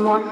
anymore.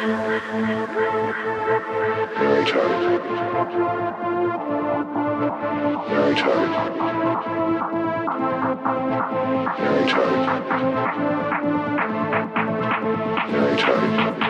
Very tight.